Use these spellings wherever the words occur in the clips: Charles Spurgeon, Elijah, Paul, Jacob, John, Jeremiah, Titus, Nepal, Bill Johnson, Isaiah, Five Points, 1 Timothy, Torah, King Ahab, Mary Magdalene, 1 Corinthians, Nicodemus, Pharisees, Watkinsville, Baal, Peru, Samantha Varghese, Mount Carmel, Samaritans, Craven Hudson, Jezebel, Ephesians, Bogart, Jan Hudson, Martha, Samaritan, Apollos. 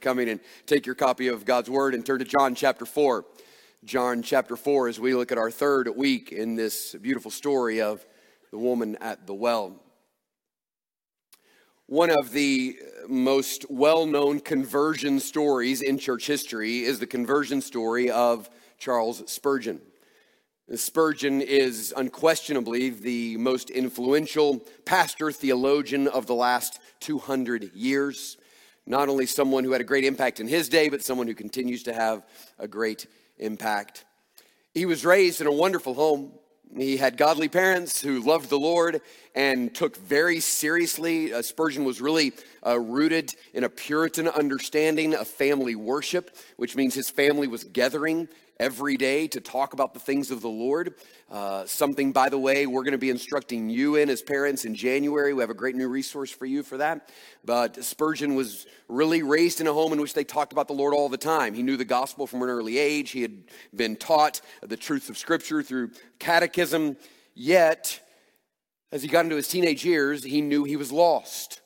Coming and take your copy of God's Word and turn to John chapter 4. John chapter 4 as we look at our third week in this beautiful story of the woman at the well. One of the most well-known conversion stories in church history is the conversion story of Charles Spurgeon. Spurgeon is unquestionably the most influential pastor theologian of the last 200 years. Not only someone who had a great impact in his day, but someone who continues to have a great impact. He was raised in a wonderful home. He had godly parents who loved the Lord and took very seriously. Spurgeon was really rooted in a Puritan understanding of family worship, which means his family was gathering every day to talk about the things of the Lord. Something, by the way, we're going to be instructing you in as parents in January. We have a great new resource for you for that. But Spurgeon was really raised in a home in which they talked about the Lord all the time. He knew the gospel from an early age. He had been taught the truths of Scripture through catechism. Yet, as he got into his teenage years, he knew he was lost.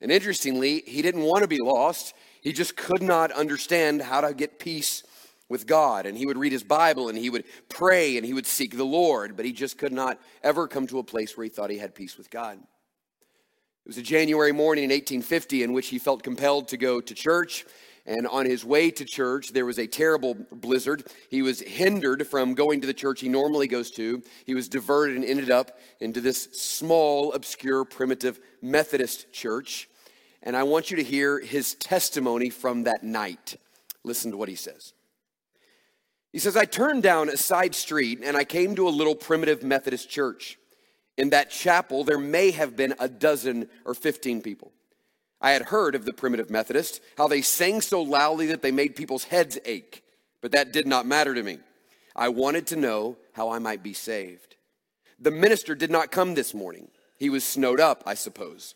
And interestingly, he didn't want to be lost. He just could not understand how to get peace with God, and he would read his Bible, and he would pray, and he would seek the Lord, but he just could not ever come to a place where he thought he had peace with God. It was a January morning in 1850 in which he felt compelled to go to church, and on his way to church, there was a terrible blizzard. He was hindered from going to the church he normally goes to. He was diverted and ended up into this small, obscure, primitive Methodist church, and I want you to hear his testimony from that night. Listen to what he says. He says, I turned down a side street and I came to a little primitive Methodist church. In that chapel, there may have been a dozen or 15 people. I had heard of the primitive Methodists, how they sang so loudly that they made people's heads ache, but that did not matter to me. I wanted to know how I might be saved. The minister did not come this morning. He was snowed up, I suppose.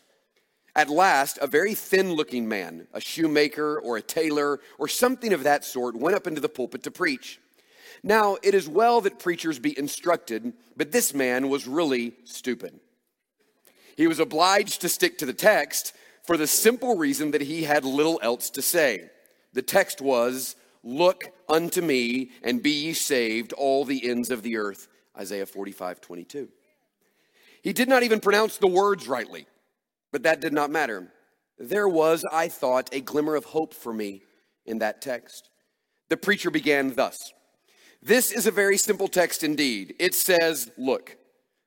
At last, a very thin-looking man, a shoemaker or a tailor or something of that sort, went up into the pulpit to preach. Now, it is well that preachers be instructed, but this man was really stupid. He was obliged to stick to the text for the simple reason that he had little else to say. The text was, Look unto me, and be ye saved, all the ends of the earth. Isaiah 45:22. He did not even pronounce the words rightly, but that did not matter. There was, I thought, a glimmer of hope for me in that text. The preacher began thus. This is a very simple text indeed. It says, look.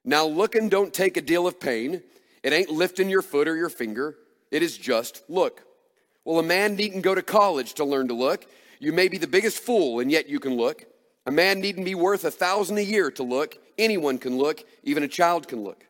Now look and don't take a deal of pain. It ain't lifting your foot or your finger. It is just look. Well, a man needn't go to college to learn to look. You may be the biggest fool, and yet you can look. A man needn't be worth $1,000 a year to look. Anyone can look. Even a child can look.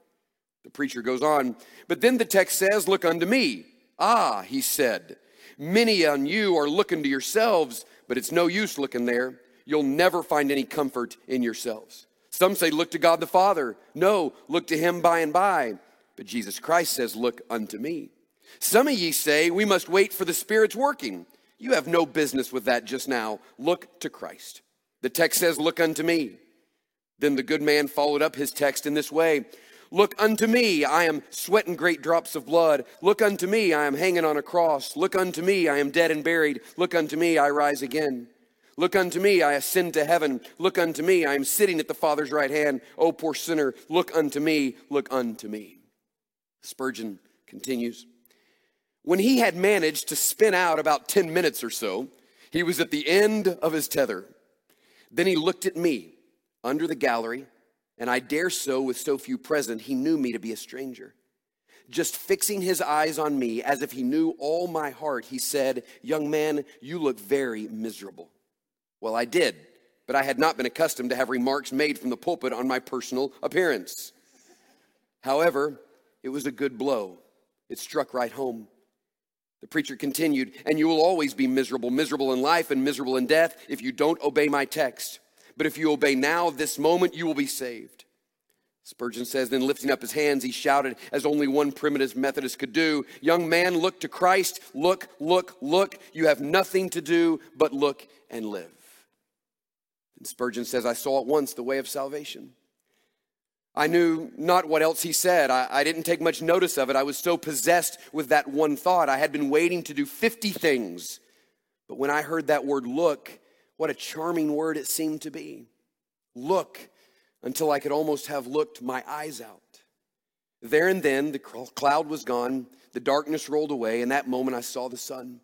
The preacher goes on. But then the text says, Look unto me. Ah, he said, many on you are looking to yourselves, but it's no use looking there. You'll never find any comfort in yourselves. Some say, look to God the Father. No, look to him by and by. But Jesus Christ says, look unto me. Some of ye say, we must wait for the Spirit's working. You have no business with that just now. Look to Christ. The text says, look unto me. Then the good man followed up his text in this way. Look unto me, I am sweating great drops of blood. Look unto me, I am hanging on a cross. Look unto me, I am dead and buried. Look unto me, I rise again. Look unto me, I ascend to heaven. Look unto me, I am sitting at the Father's right hand. O poor sinner, look unto me, look unto me. Spurgeon continues. When he had managed to spin out about 10 minutes or so, he was at the end of his tether. Then he looked at me under the gallery, and I dare so, with so few present, he knew me to be a stranger. Just fixing his eyes on me as if he knew all my heart, he said, Young man, you look very miserable. Well, I did, but I had not been accustomed to have remarks made from the pulpit on my personal appearance. However, it was a good blow. It struck right home. The preacher continued, And you will always be miserable, miserable in life and miserable in death if you don't obey my text. But if you obey now, this moment, you will be saved. Spurgeon says, Then lifting up his hands, he shouted, as only one primitive Methodist could do, Young man, look to Christ. Look, look, look. You have nothing to do but look and live. And Spurgeon says, I saw at once the way of salvation. I knew not what else he said. I didn't take much notice of it. I was so possessed with that one thought. I had been waiting to do 50 things. But when I heard that word, look, what a charming word it seemed to be. Look, until I could almost have looked my eyes out. There and then, the cloud was gone, the darkness rolled away, and that moment I saw the sun.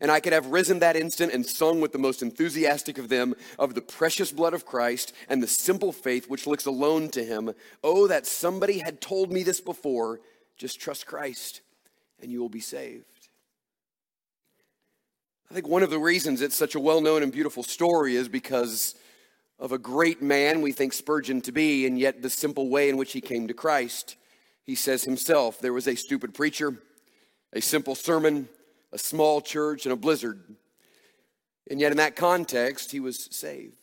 And I could have risen that instant and sung with the most enthusiastic of them of the precious blood of Christ and the simple faith which looks alone to him. Oh, that somebody had told me this before. Just trust Christ and you will be saved. I think one of the reasons it's such a well-known and beautiful story is because of a great man we think Spurgeon to be, and yet the simple way in which he came to Christ. He says himself, there was a stupid preacher, a simple sermon, a small church, and a blizzard. And yet in that context, he was saved.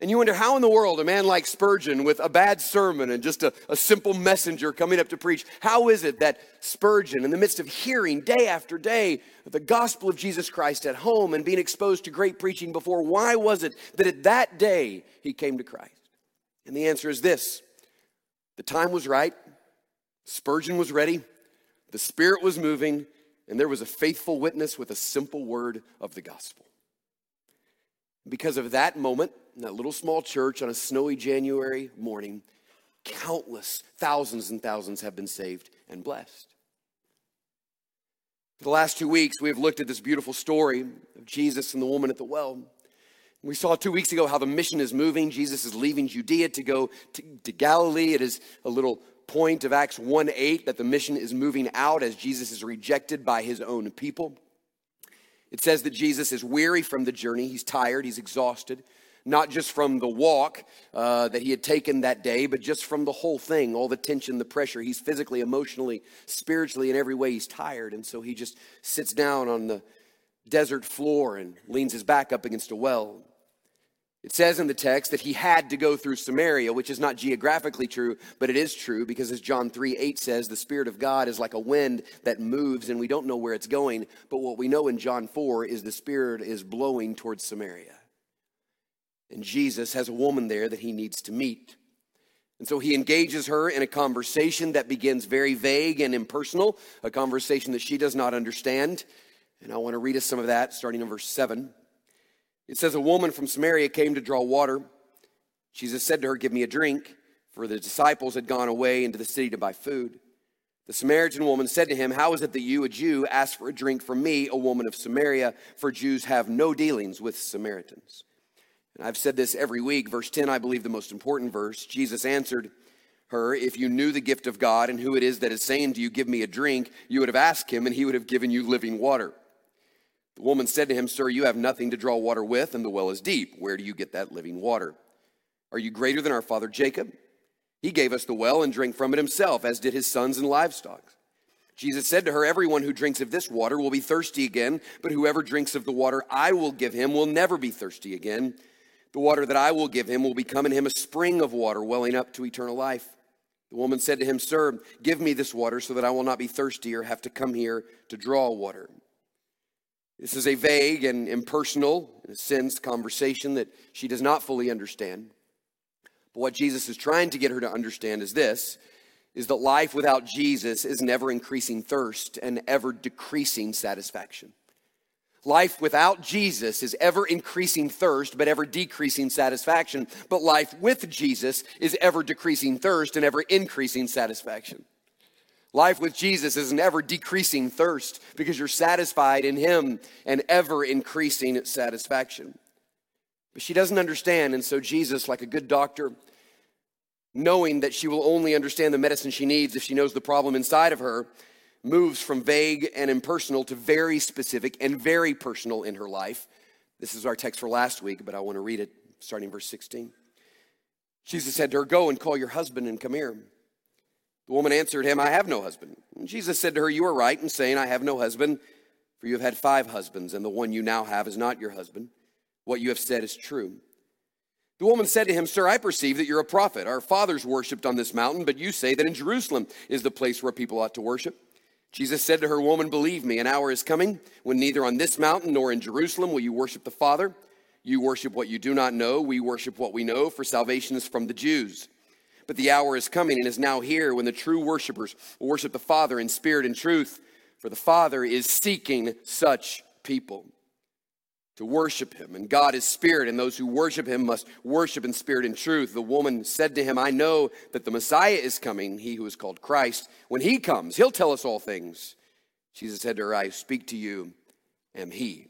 And you wonder, how in the world a man like Spurgeon with a bad sermon and just a simple messenger coming up to preach, how is it that Spurgeon, in the midst of hearing day after day the gospel of Jesus Christ at home and being exposed to great preaching before, why was it that at that day he came to Christ? And the answer is this. The time was right. Spurgeon was ready. The Spirit was moving. And there was a faithful witness with a simple word of the gospel. Because of that moment, in that little small church on a snowy January morning, countless thousands and thousands have been saved and blessed. For the last 2 weeks, we have looked at this beautiful story of Jesus and the woman at the well. We saw 2 weeks ago how the mission is moving. Jesus is leaving Judea to go to Galilee. It is a little point of Acts 1:8 that the mission is moving out as Jesus is rejected by his own people. It says that Jesus is weary from the journey. He's tired. He's exhausted. Not just from the walk that he had taken that day, but just from the whole thing, all the tension, the pressure. He's physically, emotionally, spiritually, in every way he's tired. And so he just sits down on the desert floor and leans his back up against a well. It says in the text that he had to go through Samaria, which is not geographically true, but it is true because as John 3:8 says, the Spirit of God is like a wind that moves and we don't know where it's going. But what we know in John 4 is the Spirit is blowing towards Samaria. And Jesus has a woman there that he needs to meet. And so he engages her in a conversation that begins very vague and impersonal, a conversation that she does not understand. And I want to read us some of that starting in verse 7. It says, a woman from Samaria came to draw water. Jesus said to her, give me a drink, for the disciples had gone away into the city to buy food. The Samaritan woman said to him, how is it that you, a Jew, ask for a drink from me, a woman of Samaria? For Jews have no dealings with Samaritans. And I've said this every week. Verse 10, I believe the most important verse. Jesus answered her, if you knew the gift of God and who it is that is saying to you, give me a drink, you would have asked him and he would have given you living water. The woman said to him, sir, you have nothing to draw water with, and the well is deep. Where do you get that living water? Are you greater than our father Jacob? He gave us the well and drank from it himself, as did his sons and livestock. Jesus said to her, everyone who drinks of this water will be thirsty again, but whoever drinks of the water I will give him will never be thirsty again. The water that I will give him will become in him a spring of water welling up to eternal life. The woman said to him, sir, give me this water so that I will not be thirsty or have to come here to draw water. This is a vague and impersonal, in a sense, conversation that she does not fully understand. But what Jesus is trying to get her to understand is this, is that life without Jesus is never increasing thirst and ever decreasing satisfaction. Life without Jesus is ever increasing thirst, but ever decreasing satisfaction. But life with Jesus is ever decreasing thirst and ever increasing satisfaction. Life with Jesus is an ever-decreasing thirst because you're satisfied in him and ever-increasing satisfaction. But she doesn't understand, and so Jesus, like a good doctor, knowing that she will only understand the medicine she needs if she knows the problem inside of her, moves from vague and impersonal to very specific and very personal in her life. This is our text for last week, but I want to read it starting verse 16. Jesus said to her, go and call your husband and come here. The woman answered him, I have no husband. And Jesus said to her, you are right in saying, I have no husband, for you have had 5 husbands, and the one you now have is not your husband. What you have said is true. The woman said to him, sir, I perceive that you're a prophet. Our fathers worshipped on this mountain, but you say that in Jerusalem is the place where people ought to worship. Jesus said to her, woman, believe me, an hour is coming when neither on this mountain nor in Jerusalem will you worship the Father. You worship what you do not know. We worship what we know, for salvation is from the Jews. But the hour is coming and is now here when the true worshipers will worship the Father in spirit and truth. For the Father is seeking such people to worship him. And God is spirit, and those who worship him must worship in spirit and truth. The woman said to him, I know that the Messiah is coming, he who is called Christ. When he comes, he'll tell us all things. Jesus said to her, I speak to you, am he.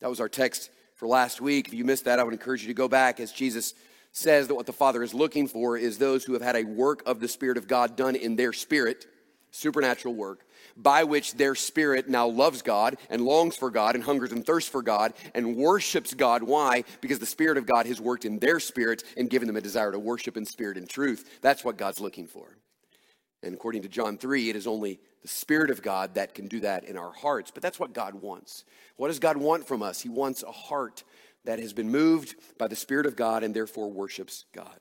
That was our text for last week. If you missed that, I would encourage you to go back, as Jesus says that what the Father is looking for is those who have had a work of the Spirit of God done in their spirit, supernatural work, by which their spirit now loves God and longs for God and hungers and thirsts for God and worships God. Why? Because the Spirit of God has worked in their spirit and given them a desire to worship in spirit and truth. That's what God's looking for. And according to John 3, it is only the Spirit of God that can do that in our hearts. But that's what God wants. What does God want from us? He wants a heart that has been moved by the Spirit of God and therefore worships God.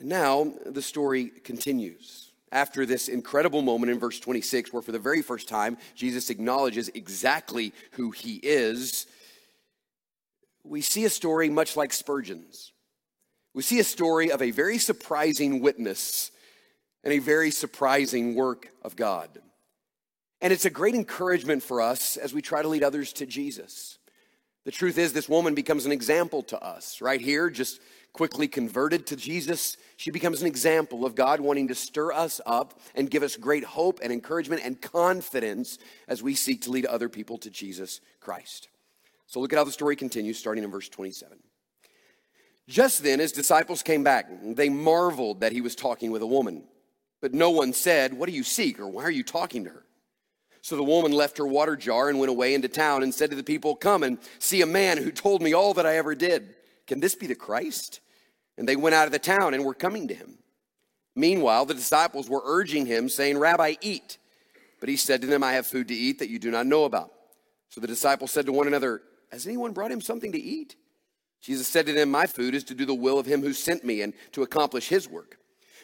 And now the story continues. After this incredible moment in verse 26, where for the very first time, Jesus acknowledges exactly who he is, we see a story much like Spurgeon's. We see a story of a very surprising witness and a very surprising work of God. And it's a great encouragement for us as we try to lead others to Jesus. The truth is, this woman becomes an example to us right here, just quickly converted to Jesus. She becomes an example of God wanting to stir us up and give us great hope and encouragement and confidence as we seek to lead other people to Jesus Christ. So look at how the story continues, starting in verse 27. Just then his disciples came back. They marveled that he was talking with a woman. But no one said, what do you seek, or why are you talking to her? So the woman left her water jar and went away into town and said to the people, come and see a man who told me all that I ever did. Can this be the Christ? And they went out of the town and were coming to him. Meanwhile, the disciples were urging him, saying, Rabbi, eat. But he said to them, I have food to eat that you do not know about. So the disciples said to one another, has anyone brought him something to eat? Jesus said to them, my food is to do the will of him who sent me and to accomplish his work.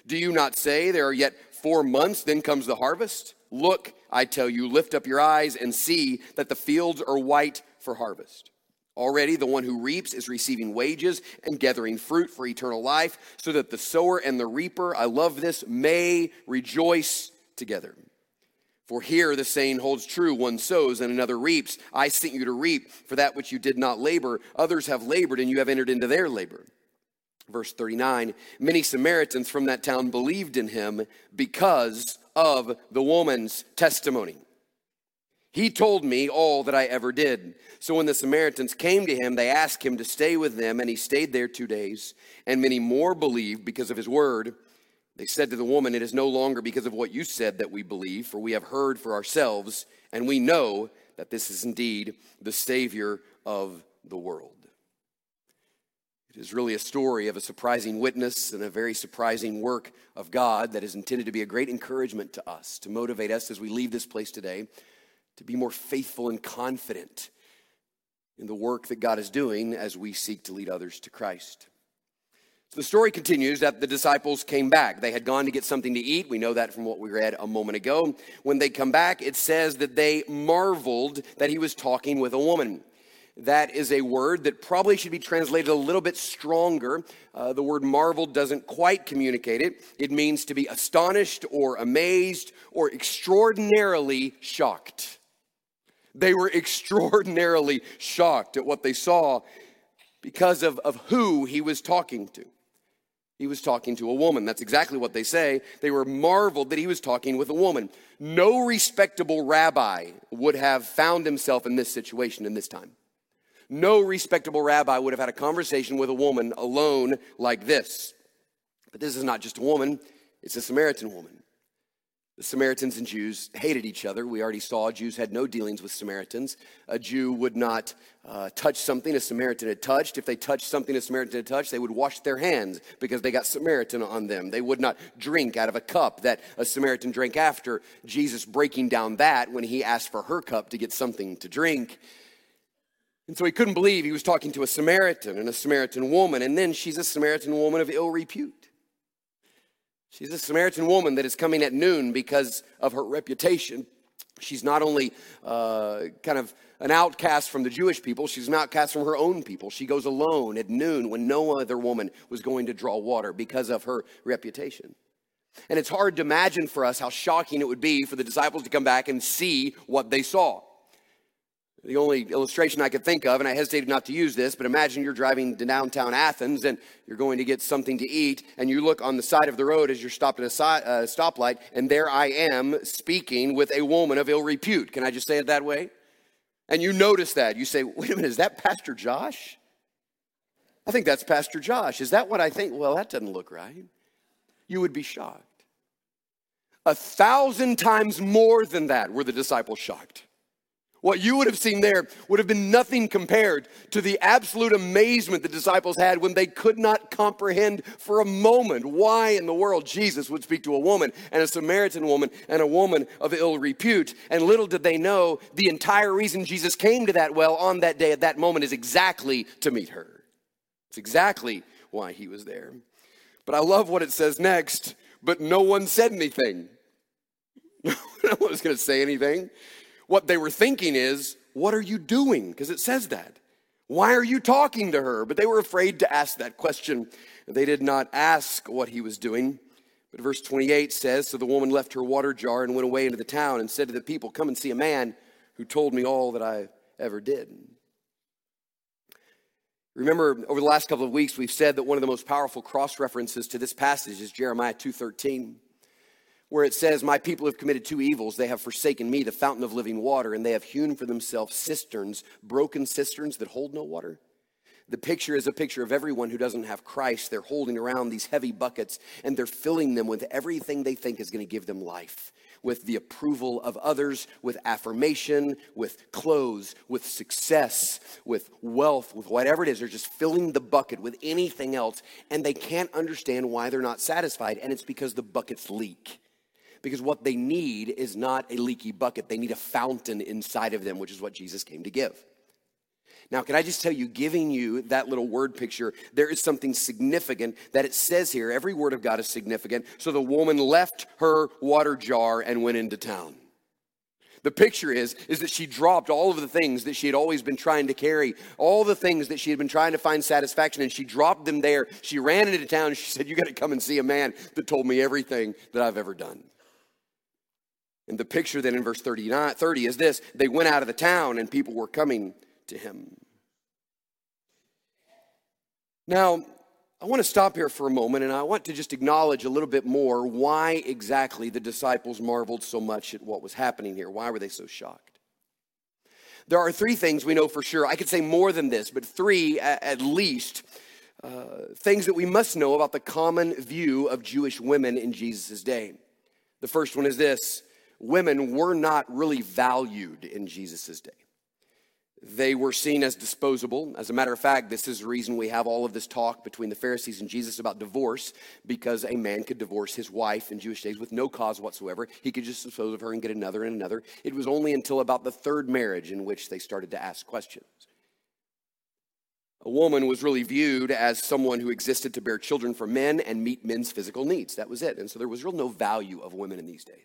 Do you not say there are yet 4 months, then comes the harvest? Look, I tell you, lift up your eyes and see that the fields are white for harvest. Already the one who reaps is receiving wages and gathering fruit for eternal life, so that the sower and the reaper, I love this, may rejoice together. For here the saying holds true, one sows and another reaps. I sent you to reap for that which you did not labor. Others have labored and you have entered into their labor. Verse 39, many Samaritans from that town believed in him because of the woman's testimony. He told me all that I ever did. So when the Samaritans came to him, they asked him to stay with them, and he stayed there 2 days. And many more believed because of his word. They said to the woman, it is no longer because of what you said that we believe, for we have heard for ourselves, and we know that this is indeed the Savior of the world. It is really a story of a surprising witness and a very surprising work of God that is intended to be a great encouragement to us, to motivate us as we leave this place today, to be more faithful and confident in the work that God is doing as we seek to lead others to Christ. So the story continues that the disciples came back. They had gone to get something to eat. We know that from what we read a moment ago. When they come back, it says that they marveled that he was talking with a woman. That is a word that probably should be translated a little bit stronger. The word marvel doesn't quite communicate it. It means to be astonished or amazed or extraordinarily shocked. They were extraordinarily shocked at what they saw because of who he was talking to. He was talking to a woman. That's exactly what they say. They were marveled that he was talking with a woman. No respectable rabbi would have found himself in this situation in this time. No respectable rabbi would have had a conversation with a woman alone like this. But this is not just a woman, it's a Samaritan woman. The Samaritans and Jews hated each other. We already saw Jews had no dealings with Samaritans. A Jew would not touch something a Samaritan had touched. If they touched something a Samaritan had touched, they would wash their hands because they got Samaritan on them. They would not drink out of a cup that a Samaritan drank after. Jesus breaking down that when he asked for her cup to get something to drink. And so he couldn't believe he was talking to a Samaritan and a Samaritan woman. And then she's a Samaritan woman of ill repute. She's a Samaritan woman that is coming at noon because of her reputation She's not only kind of an outcast from the Jewish people, she's an outcast from her own people. She goes alone at noon when no other woman was going to draw water because of her reputation. And it's hard to imagine for us how shocking it would be for the disciples to come back and see what they saw. The only illustration I could think of, and I hesitated not to use this, but imagine you're driving to downtown Athens and you're going to get something to eat, and you look on the side of the road as you're stopped at a stoplight, and there I am speaking with a woman of ill repute. Can I just say it that way? And you notice that. You say, wait a minute, is that Pastor Josh? I think that's Pastor Josh. Is that what I think? Well, that doesn't look right. You would be shocked. 1,000 times more than that were the disciples shocked. What you would have seen there would have been nothing compared to the absolute amazement the disciples had when they could not comprehend for a moment why in the world Jesus would speak to a woman and a Samaritan woman and a woman of ill repute. And little did they know the entire reason Jesus came to that well on that day at that moment is exactly to meet her. It's exactly why he was there. But I love what it says next, but no one said anything. No one was going to say anything. What they were thinking is, what are you doing? Because it says that. Why are you talking to her? But they were afraid to ask that question. They did not ask what he was doing. But verse 28 says, so the woman left her water jar and went away into the town and said to the people, come and see a man who told me all that I ever did. Remember, over the last couple of weeks, we've said that one of the most powerful cross-references to this passage is Jeremiah 2:13. Where it says, my people have committed two evils. They have forsaken me, the fountain of living water, and they have hewn for themselves cisterns, broken cisterns that hold no water. The picture is a picture of everyone who doesn't have Christ. They're holding around these heavy buckets, and they're filling them with everything they think is going to give them life, with the approval of others, with affirmation, with clothes, with success, with wealth, with whatever it is. They're just filling the bucket with anything else, and they can't understand why they're not satisfied, and it's because the buckets leak. Because what they need is not a leaky bucket. They need a fountain inside of them, which is what Jesus came to give. Now, can I just tell you, giving you that little word picture, there is something significant that it says here. Every word of God is significant. So the woman left her water jar and went into town. The picture is that she dropped all of the things that she had always been trying to carry, all the things that she had been trying to find satisfaction in. She dropped them there. She ran into town. She said, you got to come and see a man that told me everything that I've ever done. And the picture then in verse 30 is this. They went out of the town and people were coming to him. Now, I want to stop here for a moment, and I want to just acknowledge a little bit more why exactly the disciples marveled so much at what was happening here. Why were they so shocked? There are three things we know for sure. I could say more than this, but three at least things that we must know about the common view of Jewish women in Jesus' day. The first one is this. Women were not really valued in Jesus' day. They were seen as disposable. As a matter of fact, this is the reason we have all of this talk between the Pharisees and Jesus about divorce, because a man could divorce his wife in Jewish days with no cause whatsoever. He could just dispose of her and get another and another. It was only until about the third marriage in which they started to ask questions. A woman was really viewed as someone who existed to bear children for men and meet men's physical needs. That was it. And so there was no value of women in these days.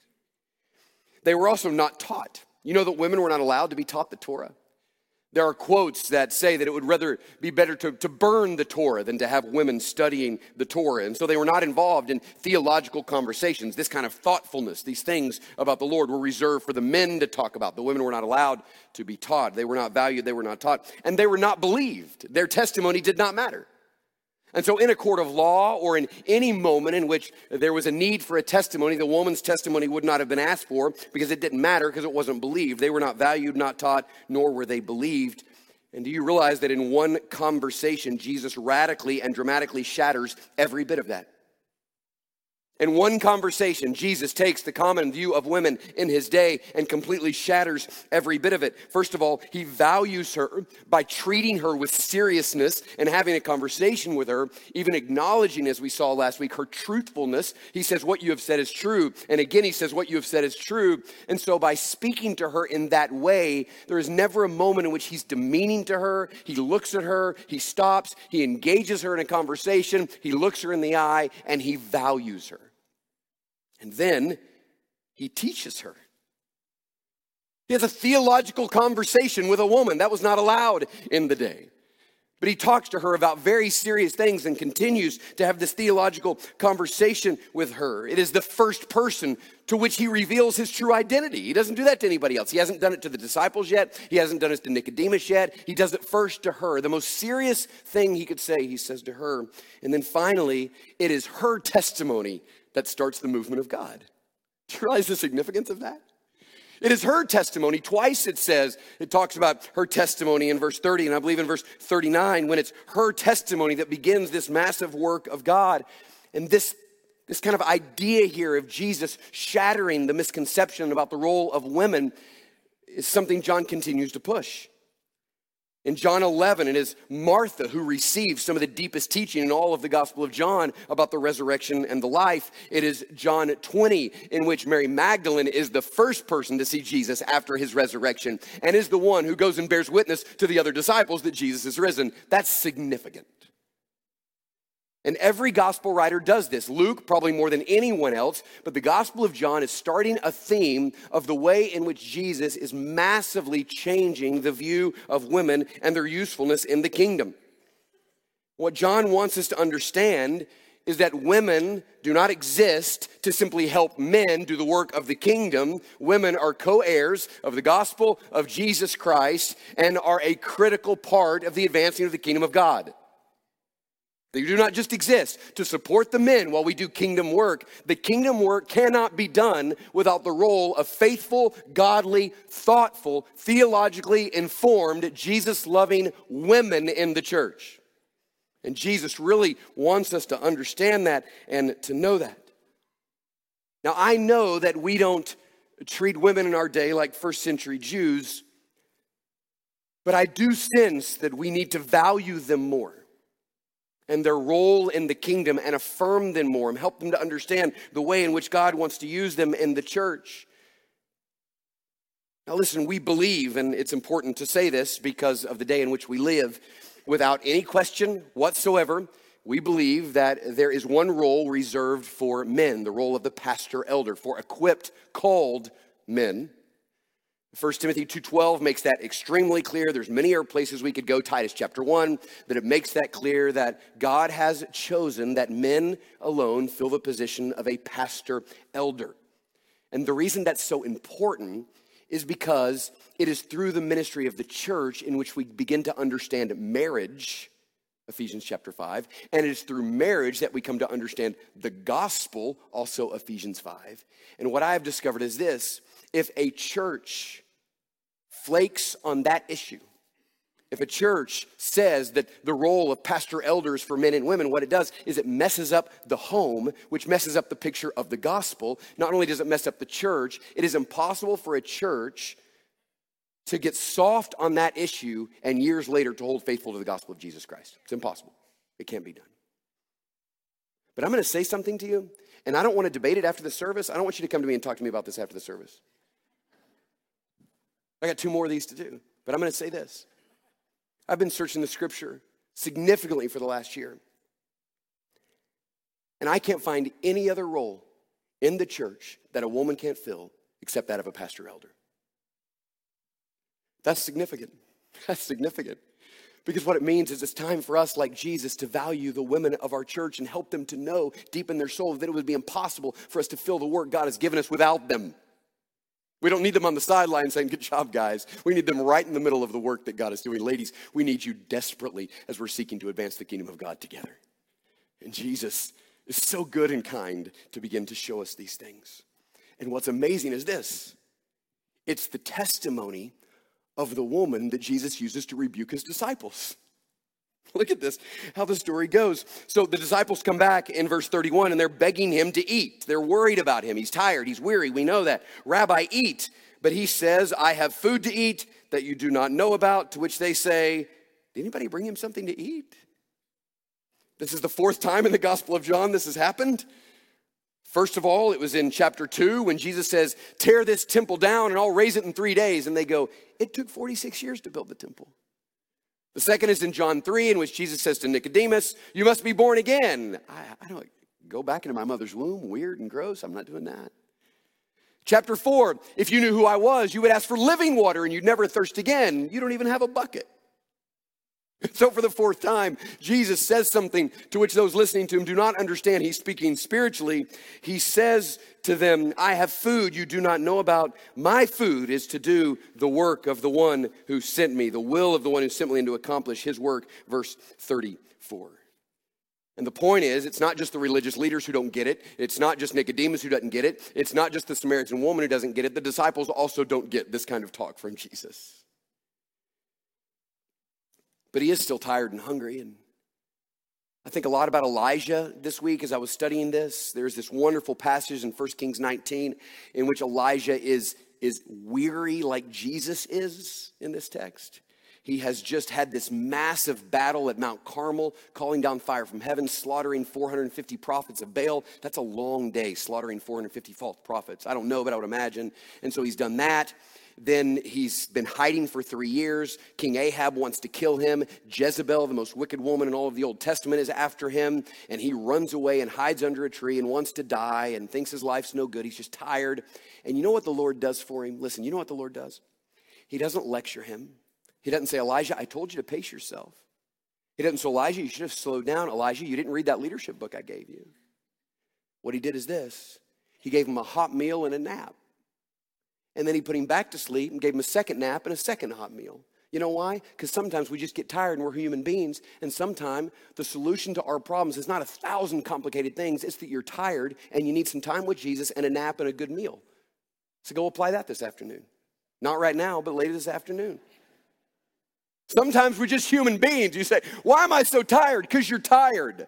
They were also not taught. You know that women were not allowed to be taught the Torah. There are quotes that say that it would rather be better to burn the Torah than to have women studying the Torah. And so they were not involved in theological conversations. This kind of thoughtfulness, these things about the Lord were reserved for the men to talk about. The women were not allowed to be taught. They were not valued. They were not taught. And they were not believed. Their testimony did not matter. And so in a court of law or in any moment in which there was a need for a testimony, the woman's testimony would not have been asked for because it didn't matter because it wasn't believed. They were not valued, not taught, nor were they believed. And do you realize that in one conversation, Jesus radically and dramatically shatters every bit of that? In one conversation, Jesus takes the common view of women in his day and completely shatters every bit of it. First of all, he values her by treating her with seriousness and having a conversation with her, even acknowledging, as we saw last week, her truthfulness. He says, what you have said is true. And again, he says, what you have said is true. And so by speaking to her in that way, there is never a moment in which he's demeaning to her. He looks at her, he stops, he engages her in a conversation, he looks her in the eye, and he values her. And then he teaches her. He has a theological conversation with a woman. That was not allowed in the day. But he talks to her about very serious things and continues to have this theological conversation with her. It is the first person to which he reveals his true identity. He doesn't do that to anybody else. He hasn't done it to the disciples yet. He hasn't done it to Nicodemus yet. He does it first to her. The most serious thing he could say, he says to her. And then finally, it is her testimony that starts the movement of God. Do you realize the significance of that? It is her testimony. Twice it says, it talks about her testimony in verse 30, and I believe in verse 39, when it's her testimony that begins this massive work of God. And this kind of idea here of Jesus shattering the misconception about the role of women is something John continues to push. In John 11, it is Martha who receives some of the deepest teaching in all of the Gospel of John about the resurrection and the life. It is John 20, in which Mary Magdalene is the first person to see Jesus after his resurrection and is the one who goes and bears witness to the other disciples that Jesus is risen. That's significant. And every gospel writer does this. Luke, probably more than anyone else, but the Gospel of John is starting a theme of the way in which Jesus is massively changing the view of women and their usefulness in the kingdom. What John wants us to understand is that women do not exist to simply help men do the work of the kingdom. Women are co-heirs of the gospel of Jesus Christ and are a critical part of the advancing of the kingdom of God. They do not just exist to support the men while we do kingdom work. The kingdom work cannot be done without the role of faithful, godly, thoughtful, theologically informed, Jesus-loving women in the church. And Jesus really wants us to understand that and to know that. Now, I know that we don't treat women in our day like first century Jews, but I do sense that we need to value them more and their role in the kingdom and affirm them more and help them to understand the way in which God wants to use them in the church. Now listen, we believe, and it's important to say this because of the day in which we live, without any question whatsoever, we believe that there is one role reserved for men, the role of the pastor elder, for equipped, called men. 1 Timothy 2:12 makes that extremely clear. There's many other places we could go. Titus chapter 1, that it makes that clear that God has chosen that men alone fill the position of a pastor elder. And the reason that's so important is because it is through the ministry of the church in which we begin to understand marriage, Ephesians chapter 5, and it is through marriage that we come to understand the gospel, also Ephesians 5. And what I have discovered is this: if a church flakes on that issue, if a church says that the role of pastor elders for men and women, what it does is it messes up the home, which messes up the picture of the gospel. Not only does it mess up the church, it is impossible for a church to get soft on that issue and years later to hold faithful to the gospel of Jesus Christ. It's impossible. It can't be done. But I'm going to say something to you, and I don't want to debate it after the service. I don't want you to come to me and talk to me about this after the service. I got two more of these to do, but I'm going to say this. I've been searching the scripture significantly for the last year, and I can't find any other role in the church that a woman can't fill except that of a pastor elder. That's significant. That's significant. Because what it means is it's time for us, like Jesus, to value the women of our church and help them to know deep in their soul that it would be impossible for us to fill the work God has given us without them. We don't need them on the sideline saying, "Good job, guys." We need them right in the middle of the work that God is doing. Ladies, we need you desperately as we're seeking to advance the kingdom of God together. And Jesus is so good and kind to begin to show us these things. And what's amazing is this: it's the testimony of the woman that Jesus uses to rebuke his disciples. Look at this, how the story goes. So the disciples come back in verse 31 and they're begging him to eat. They're worried about him. He's tired, he's weary, we know that. "Rabbi, eat." But he says, "I have food to eat that you do not know about." To which they say, "Did anybody bring him something to eat?" This is the fourth time in the Gospel of John this has happened. First of all, it was in chapter 2 when Jesus says, "Tear this temple down and I'll raise it in 3 days." And they go, "It took 46 years to build the temple." The second is in John 3, in which Jesus says to Nicodemus, "You must be born again." I don't go back into my mother's womb, weird and gross. I'm not doing that. Chapter 4, if you knew who I was, you would ask for living water and you'd never thirst again. You don't even have a bucket. So for the fourth time, Jesus says something to which those listening to him do not understand. He's speaking spiritually. He says to them, I have food you do not know about. My food is to do the work of the one who sent me, the will of the one who sent me, and to accomplish his work, verse 34. And the point is, it's not just the religious leaders who don't get it. It's not just Nicodemus who doesn't get it. It's not just the Samaritan woman who doesn't get it. The disciples also don't get this kind of talk from Jesus. But he is still tired and hungry. And I think a lot about Elijah this week as I was studying this. There's this wonderful passage in 1 Kings 19 in which Elijah is weary like Jesus is in this text. He has just had this massive battle at Mount Carmel, calling down fire from heaven, slaughtering 450 prophets of Baal. That's a long day, slaughtering 450 false prophets. I don't know, but I would imagine. And so he's done that. Then he's been hiding for 3 years. King Ahab wants to kill him. Jezebel, the most wicked woman in all of the Old Testament, is after him. And he runs away and hides under a tree and wants to die and thinks his life's no good. He's just tired. And you know what the Lord does for him? Listen, you know what the Lord does? He doesn't lecture him. He doesn't say, Elijah, I told you to pace yourself. He doesn't say, Elijah, you should have slowed down. Elijah, you didn't read that leadership book I gave you. What he did is this. He gave him a hot meal and a nap. And then he put him back to sleep and gave him a second nap and a second hot meal. You know why? Because sometimes we just get tired and we're human beings. And sometimes the solution to our problems is not 1,000 complicated things. It's that you're tired and you need some time with Jesus and a nap and a good meal. So go apply that this afternoon. Not right now, but later this afternoon. Sometimes we're just human beings. You say, why am I so tired? Because you're tired.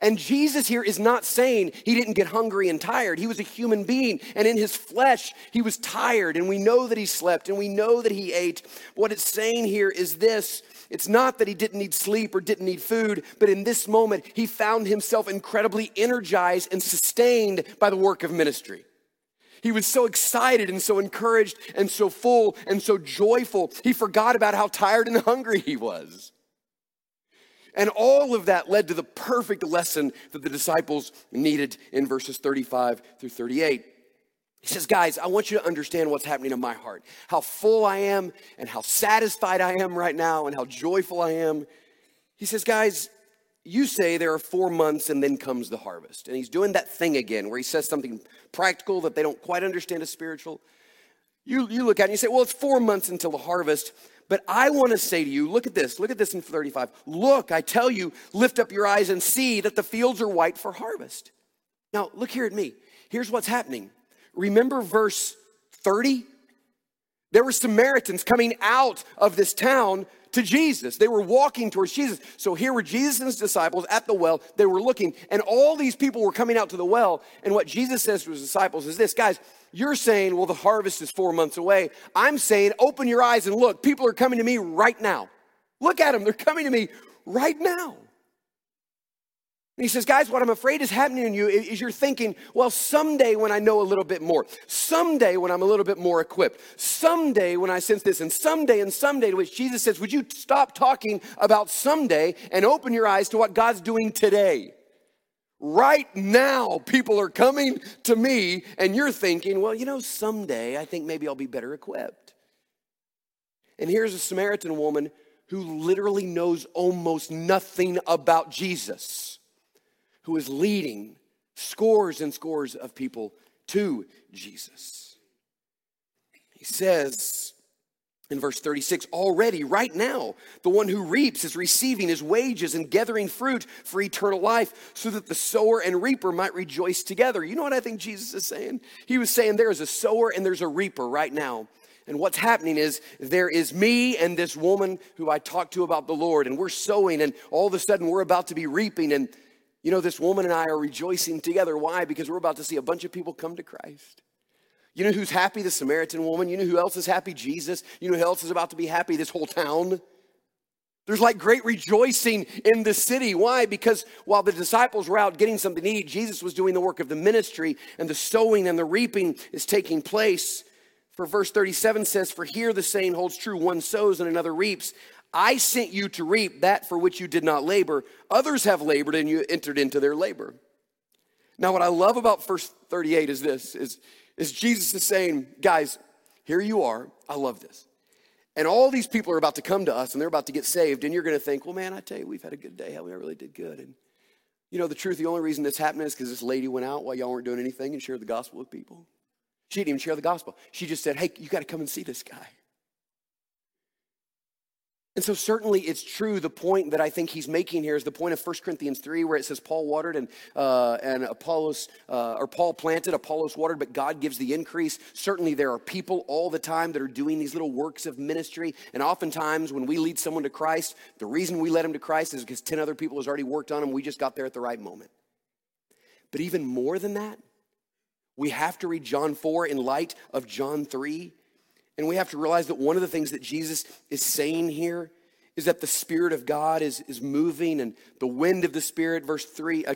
And Jesus here is not saying he didn't get hungry and tired. He was a human being, and in his flesh, he was tired, and we know that he slept, and we know that he ate. What it's saying here is this. It's not that he didn't need sleep or didn't need food, but in this moment, he found himself incredibly energized and sustained by the work of ministry. He was so excited and so encouraged and so full and so joyful. He forgot about how tired and hungry he was. And all of that led to the perfect lesson that the disciples needed in verses 35 through 38. He says, guys, I want you to understand what's happening in my heart, how full I am and how satisfied I am right now and how joyful I am. He says, guys, you say there are 4 months and then comes the harvest. And he's doing that thing again where he says something practical that they don't quite understand as spiritual. You look at it and you say, well, it's 4 months until the harvest. But I want to say to you, look at this in 35. Look, I tell you, lift up your eyes and see that the fields are white for harvest. Now, look here at me. Here's what's happening. Remember verse 30? There were Samaritans coming out of this town to Jesus. They were walking towards Jesus. So here were Jesus and his disciples at the well. They were looking, and all these people were coming out to the well. And what Jesus says to his disciples is this, guys, you're saying, well, the harvest is 4 months away. I'm saying, open your eyes and look. People are coming to me right now. Look at them. They're coming to me right now. And he says, guys, what I'm afraid is happening in you is you're thinking, well, someday when I know a little bit more, someday when I'm a little bit more equipped, someday when I sense this, and someday, to which Jesus says, would you stop talking about someday and open your eyes to what God's doing today? Right now, people are coming to me, and you're thinking, well, you know, someday I think maybe I'll be better equipped. And here's a Samaritan woman who literally knows almost nothing about Jesus, who is leading scores and scores of people to Jesus. He says in verse 36, already, right now, the one who reaps is receiving his wages and gathering fruit for eternal life, so that the sower and reaper might rejoice together. You know what I think Jesus is saying? He was saying there is a sower and there's a reaper right now. And what's happening is there is me and this woman who I talked to about the Lord, and we're sowing, and all of a sudden we're about to be reaping, and you know, this woman and I are rejoicing together. Why? Because we're about to see a bunch of people come to Christ. You know who's happy? The Samaritan woman. You know who else is happy? Jesus. You know who else is about to be happy? This whole town. There's like great rejoicing in the city. Why? Because while the disciples were out getting something to eat, Jesus was doing the work of the ministry, and the sowing and the reaping is taking place. For verse 37 says, for here the saying holds true, one sows and another reaps. I sent you to reap that for which you did not labor. Others have labored and you entered into their labor. Now, what I love about verse 38 is this, is is Jesus is saying, guys, here you are. I love this. And all these people are about to come to us, and they're about to get saved, and you're going to think, well, man, I tell you, we've had a good day. Hell, we really did good. And, you know, the truth, the only reason this happened is because this lady went out while y'all weren't doing anything and shared the gospel with people. She didn't even share the gospel. She just said, hey, you got to come and see this guy. And so certainly it's true. The point that I think he's making here is the point of 1 Corinthians 3, where it says Paul watered and Apollos, or Paul planted, Apollos watered, but God gives the increase. Certainly there are people all the time that are doing these little works of ministry. And oftentimes when we lead someone to Christ, the reason we led him to Christ is because 10 other people has already worked on him. We just got there at the right moment. But even more than that, we have to read John 4 in light of John 3. And we have to realize that one of the things that Jesus is saying here is that the Spirit of God is moving, and the wind of the Spirit,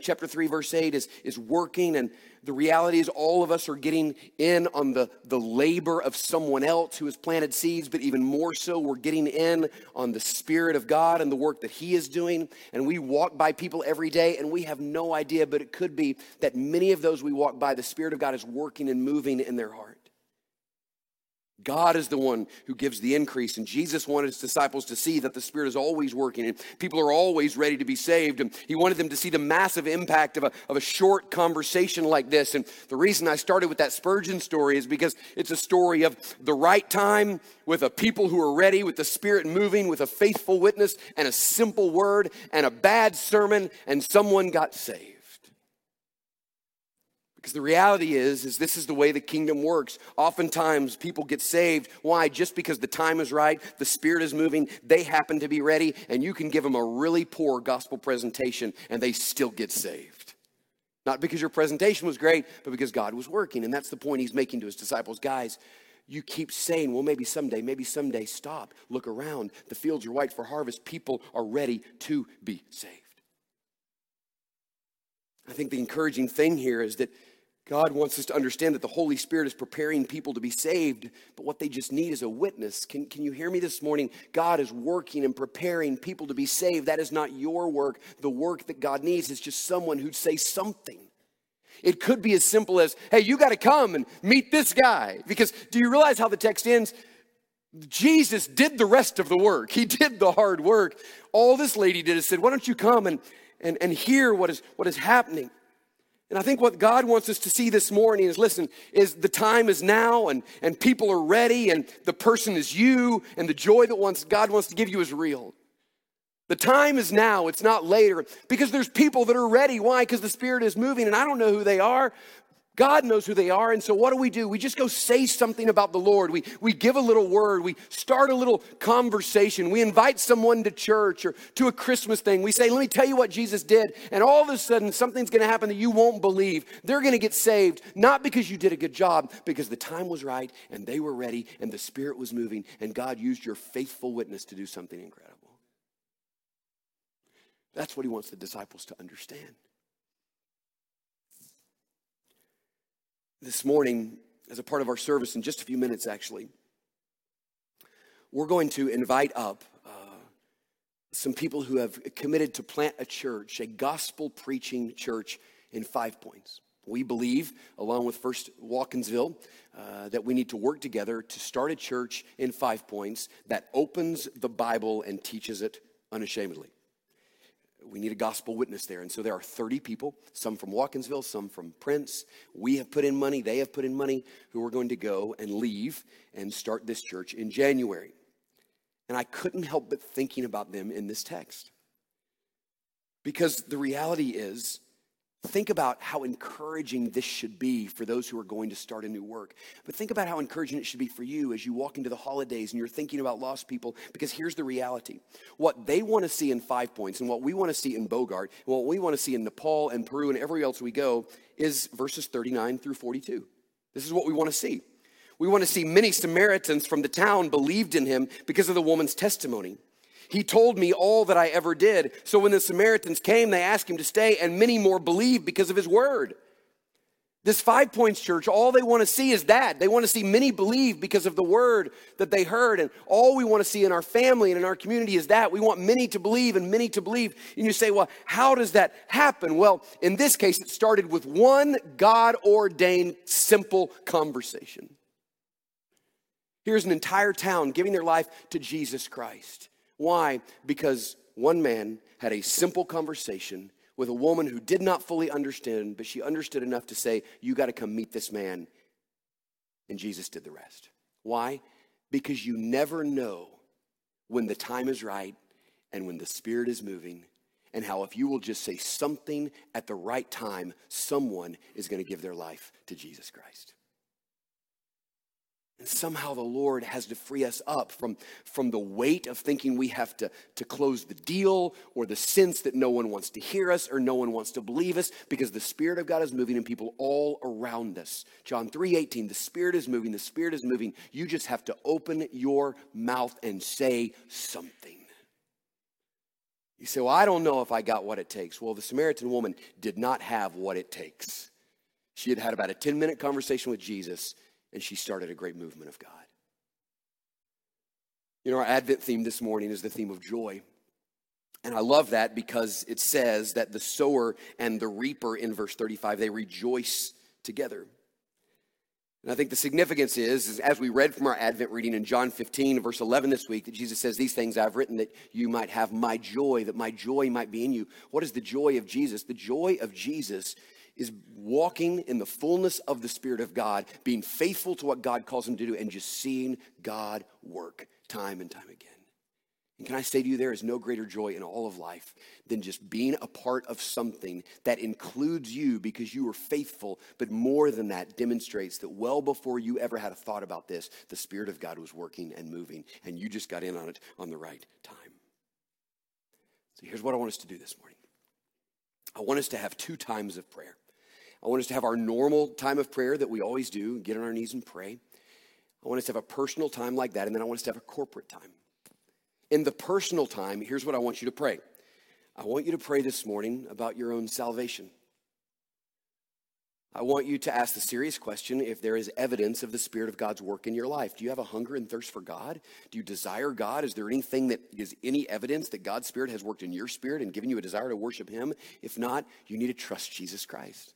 chapter 3, verse 8, is working. And the reality is all of us are getting in on the labor of someone else who has planted seeds, but even more so, we're getting in on the Spirit of God and the work that he is doing. And we walk by people every day, and we have no idea, but it could be that many of those we walk by, the Spirit of God is working and moving in their heart. God is the one who gives the increase, and Jesus wanted his disciples to see that the Spirit is always working, and people are always ready to be saved, and he wanted them to see the massive impact of a short conversation like this. And the reason I started with that Spurgeon story is because it's a story of the right time, with a people who are ready, with the Spirit moving, with a faithful witness, and a simple word, and a bad sermon, and someone got saved. Because the reality is this is the way the kingdom works. Oftentimes people get saved. Why? Just because the time is right, the Spirit is moving, they happen to be ready, and you can give them a really poor gospel presentation and they still get saved. Not because your presentation was great, but because God was working. And that's the point he's making to his disciples. Guys, you keep saying, well, maybe someday, stop, look around. The fields are white for harvest. People are ready to be saved. I think the encouraging thing here is that God wants us to understand that the Holy Spirit is preparing people to be saved, but what they just need is a witness. Can you hear me this morning? God is working and preparing people to be saved. That is not your work. The work that God needs is just someone who'd say something. It could be as simple as, hey, you got to come and meet this guy. Because do you realize how the text ends? Jesus did the rest of the work. He did the hard work. All this lady did is said, why don't you come and hear what is happening. And I think what God wants us to see this morning is, listen, is the time is now, and people are ready, and the person is you, and the joy that God wants to give you is real. The time is now, it's not later, because there's people that are ready. Why? Because the Spirit is moving, and I don't know who they are. God knows who they are, and so what do? We just go say something about the Lord. We give a little word. We start a little conversation. We invite someone to church or to a Christmas thing. We say, let me tell you what Jesus did, and all of a sudden, something's going to happen that you won't believe. They're going to get saved, not because you did a good job, because the time was right, and they were ready, and the Spirit was moving, and God used your faithful witness to do something incredible. That's what he wants the disciples to understand. This morning, as a part of our service, in just a few minutes actually, we're going to invite up some people who have committed to plant a church, a gospel-preaching church in Five Points. We believe, along with First Watkinsville, that we need to work together to start a church in Five Points that opens the Bible and teaches it unashamedly. We need a gospel witness there. And so there are 30 people, some from Watkinsville, some from Prince. We have put in money, they have put in money, who are going to go and leave and start this church in January. And I couldn't help but thinking about them in this text. Because the reality is, think about how encouraging this should be for those who are going to start a new work. But think about how encouraging it should be for you as you walk into the holidays and you're thinking about lost people. Because here's the reality. What they want to see in Five Points, and what we want to see in Bogart, and what we want to see in Nepal and Peru and everywhere else we go, is verses 39 through 42. This is what we want to see. We want to see many Samaritans from the town believed in him because of the woman's testimony. He told me all that I ever did. So when the Samaritans came, they asked him to stay, and many more believed because of his word. This Five Points church, all they want to see is that. They want to see many believe because of the word that they heard. And all we want to see in our family and in our community is that. We want many to believe and many to believe. And you say, well, how does that happen? Well, in this case, it started with one God-ordained simple conversation. Here's an entire town giving their life to Jesus Christ. Why? Because one man had a simple conversation with a woman who did not fully understand, but she understood enough to say, you got to come meet this man. And Jesus did the rest. Why? Because you never know when the time is right and when the Spirit is moving, and how if you will just say something at the right time, someone is going to give their life to Jesus Christ. And somehow the Lord has to free us up from the weight of thinking we have to close the deal, or the sense that no one wants to hear us or no one wants to believe us, because the Spirit of God is moving in people all around us. John 3:18, the Spirit is moving, the Spirit is moving. You just have to open your mouth and say something. You say, well, I don't know if I got what it takes. Well, the Samaritan woman did not have what it takes. She had had about a 10-minute conversation with Jesus, and she started a great movement of God. You know, our Advent theme this morning is the theme of joy. And I love that because it says that the sower and the reaper in verse 35, they rejoice together. And I think the significance is as we read from our Advent reading in John 15, verse 11 this week, that Jesus says, these things I've written that you might have my joy, that my joy might be in you. What is the joy of Jesus? The joy of Jesus is walking in the fullness of the Spirit of God, being faithful to what God calls him to do, and just seeing God work time and time again. And can I say to you, there is no greater joy in all of life than just being a part of something that includes you because you were faithful, but more than that, demonstrates that well before you ever had a thought about this, the Spirit of God was working and moving, and you just got in on it on the right time. So here's what I want us to do this morning. I want us to have two times of prayer. I want us to have our normal time of prayer that we always do, get on our knees and pray. I want us to have a personal time like that, and then I want us to have a corporate time. In the personal time, here's what I want you to pray. I want you to pray this morning about your own salvation. I want you to ask the serious question if there is evidence of the Spirit of God's work in your life. Do you have a hunger and thirst for God? Do you desire God? Is there anything that is any evidence that God's Spirit has worked in your spirit and given you a desire to worship him? If not, you need to trust Jesus Christ.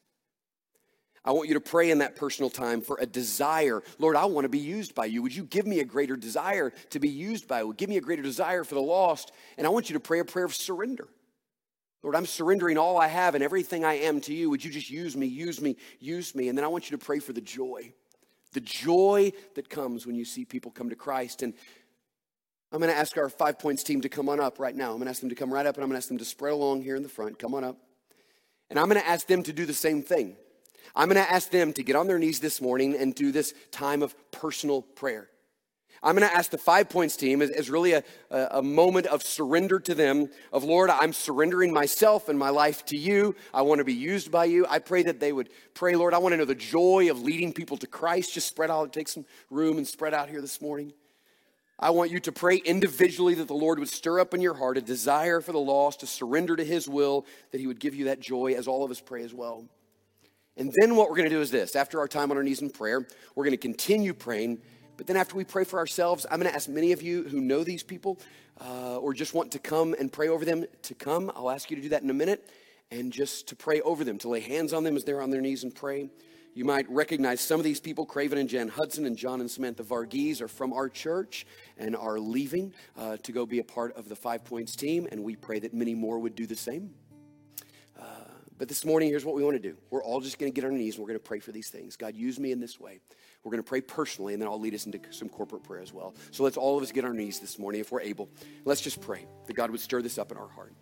I want you to pray in that personal time for a desire. Lord, I want to be used by you. Would you give me a greater desire to be used by you? Give me a greater desire for the lost. And I want you to pray a prayer of surrender. Lord, I'm surrendering all I have and everything I am to you. Would you just use me, use me, use me? And then I want you to pray for the joy that comes when you see people come to Christ. And I'm going to ask our Five Points team to come on up right now. I'm going to ask them to come right up, and I'm going to ask them to spread along here in the front. Come on up. And I'm going to ask them to do the same thing. I'm going to ask them to get on their knees this morning and do this time of personal prayer. I'm going to ask the Five Points team as really a moment of surrender to them, of Lord, I'm surrendering myself and my life to you. I want to be used by you. I pray that they would pray, Lord, I want to know the joy of leading people to Christ. Just spread out, take some room and spread out here this morning. I want you to pray individually that the Lord would stir up in your heart a desire for the lost, to surrender to his will, that he would give you that joy as all of us pray as well. And then what we're going to do is this. After our time on our knees in prayer, we're going to continue praying. But then after we pray for ourselves, I'm going to ask many of you who know these people or just want to come and pray over them to come. I'll ask you to do that in a minute, and just to pray over them, to lay hands on them as they're on their knees and pray. You might recognize some of these people. Craven and Jan Hudson and John and Samantha Varghese are from our church and are leaving to go be a part of the Five Points team. And we pray that many more would do the same. But this morning, here's what we want to do. We're all just going to get on our knees and we're going to pray for these things. God, use me in this way. We're going to pray personally, and then I'll lead us into some corporate prayer as well. So let's all of us get on our knees this morning if we're able. Let's just pray that God would stir this up in our heart.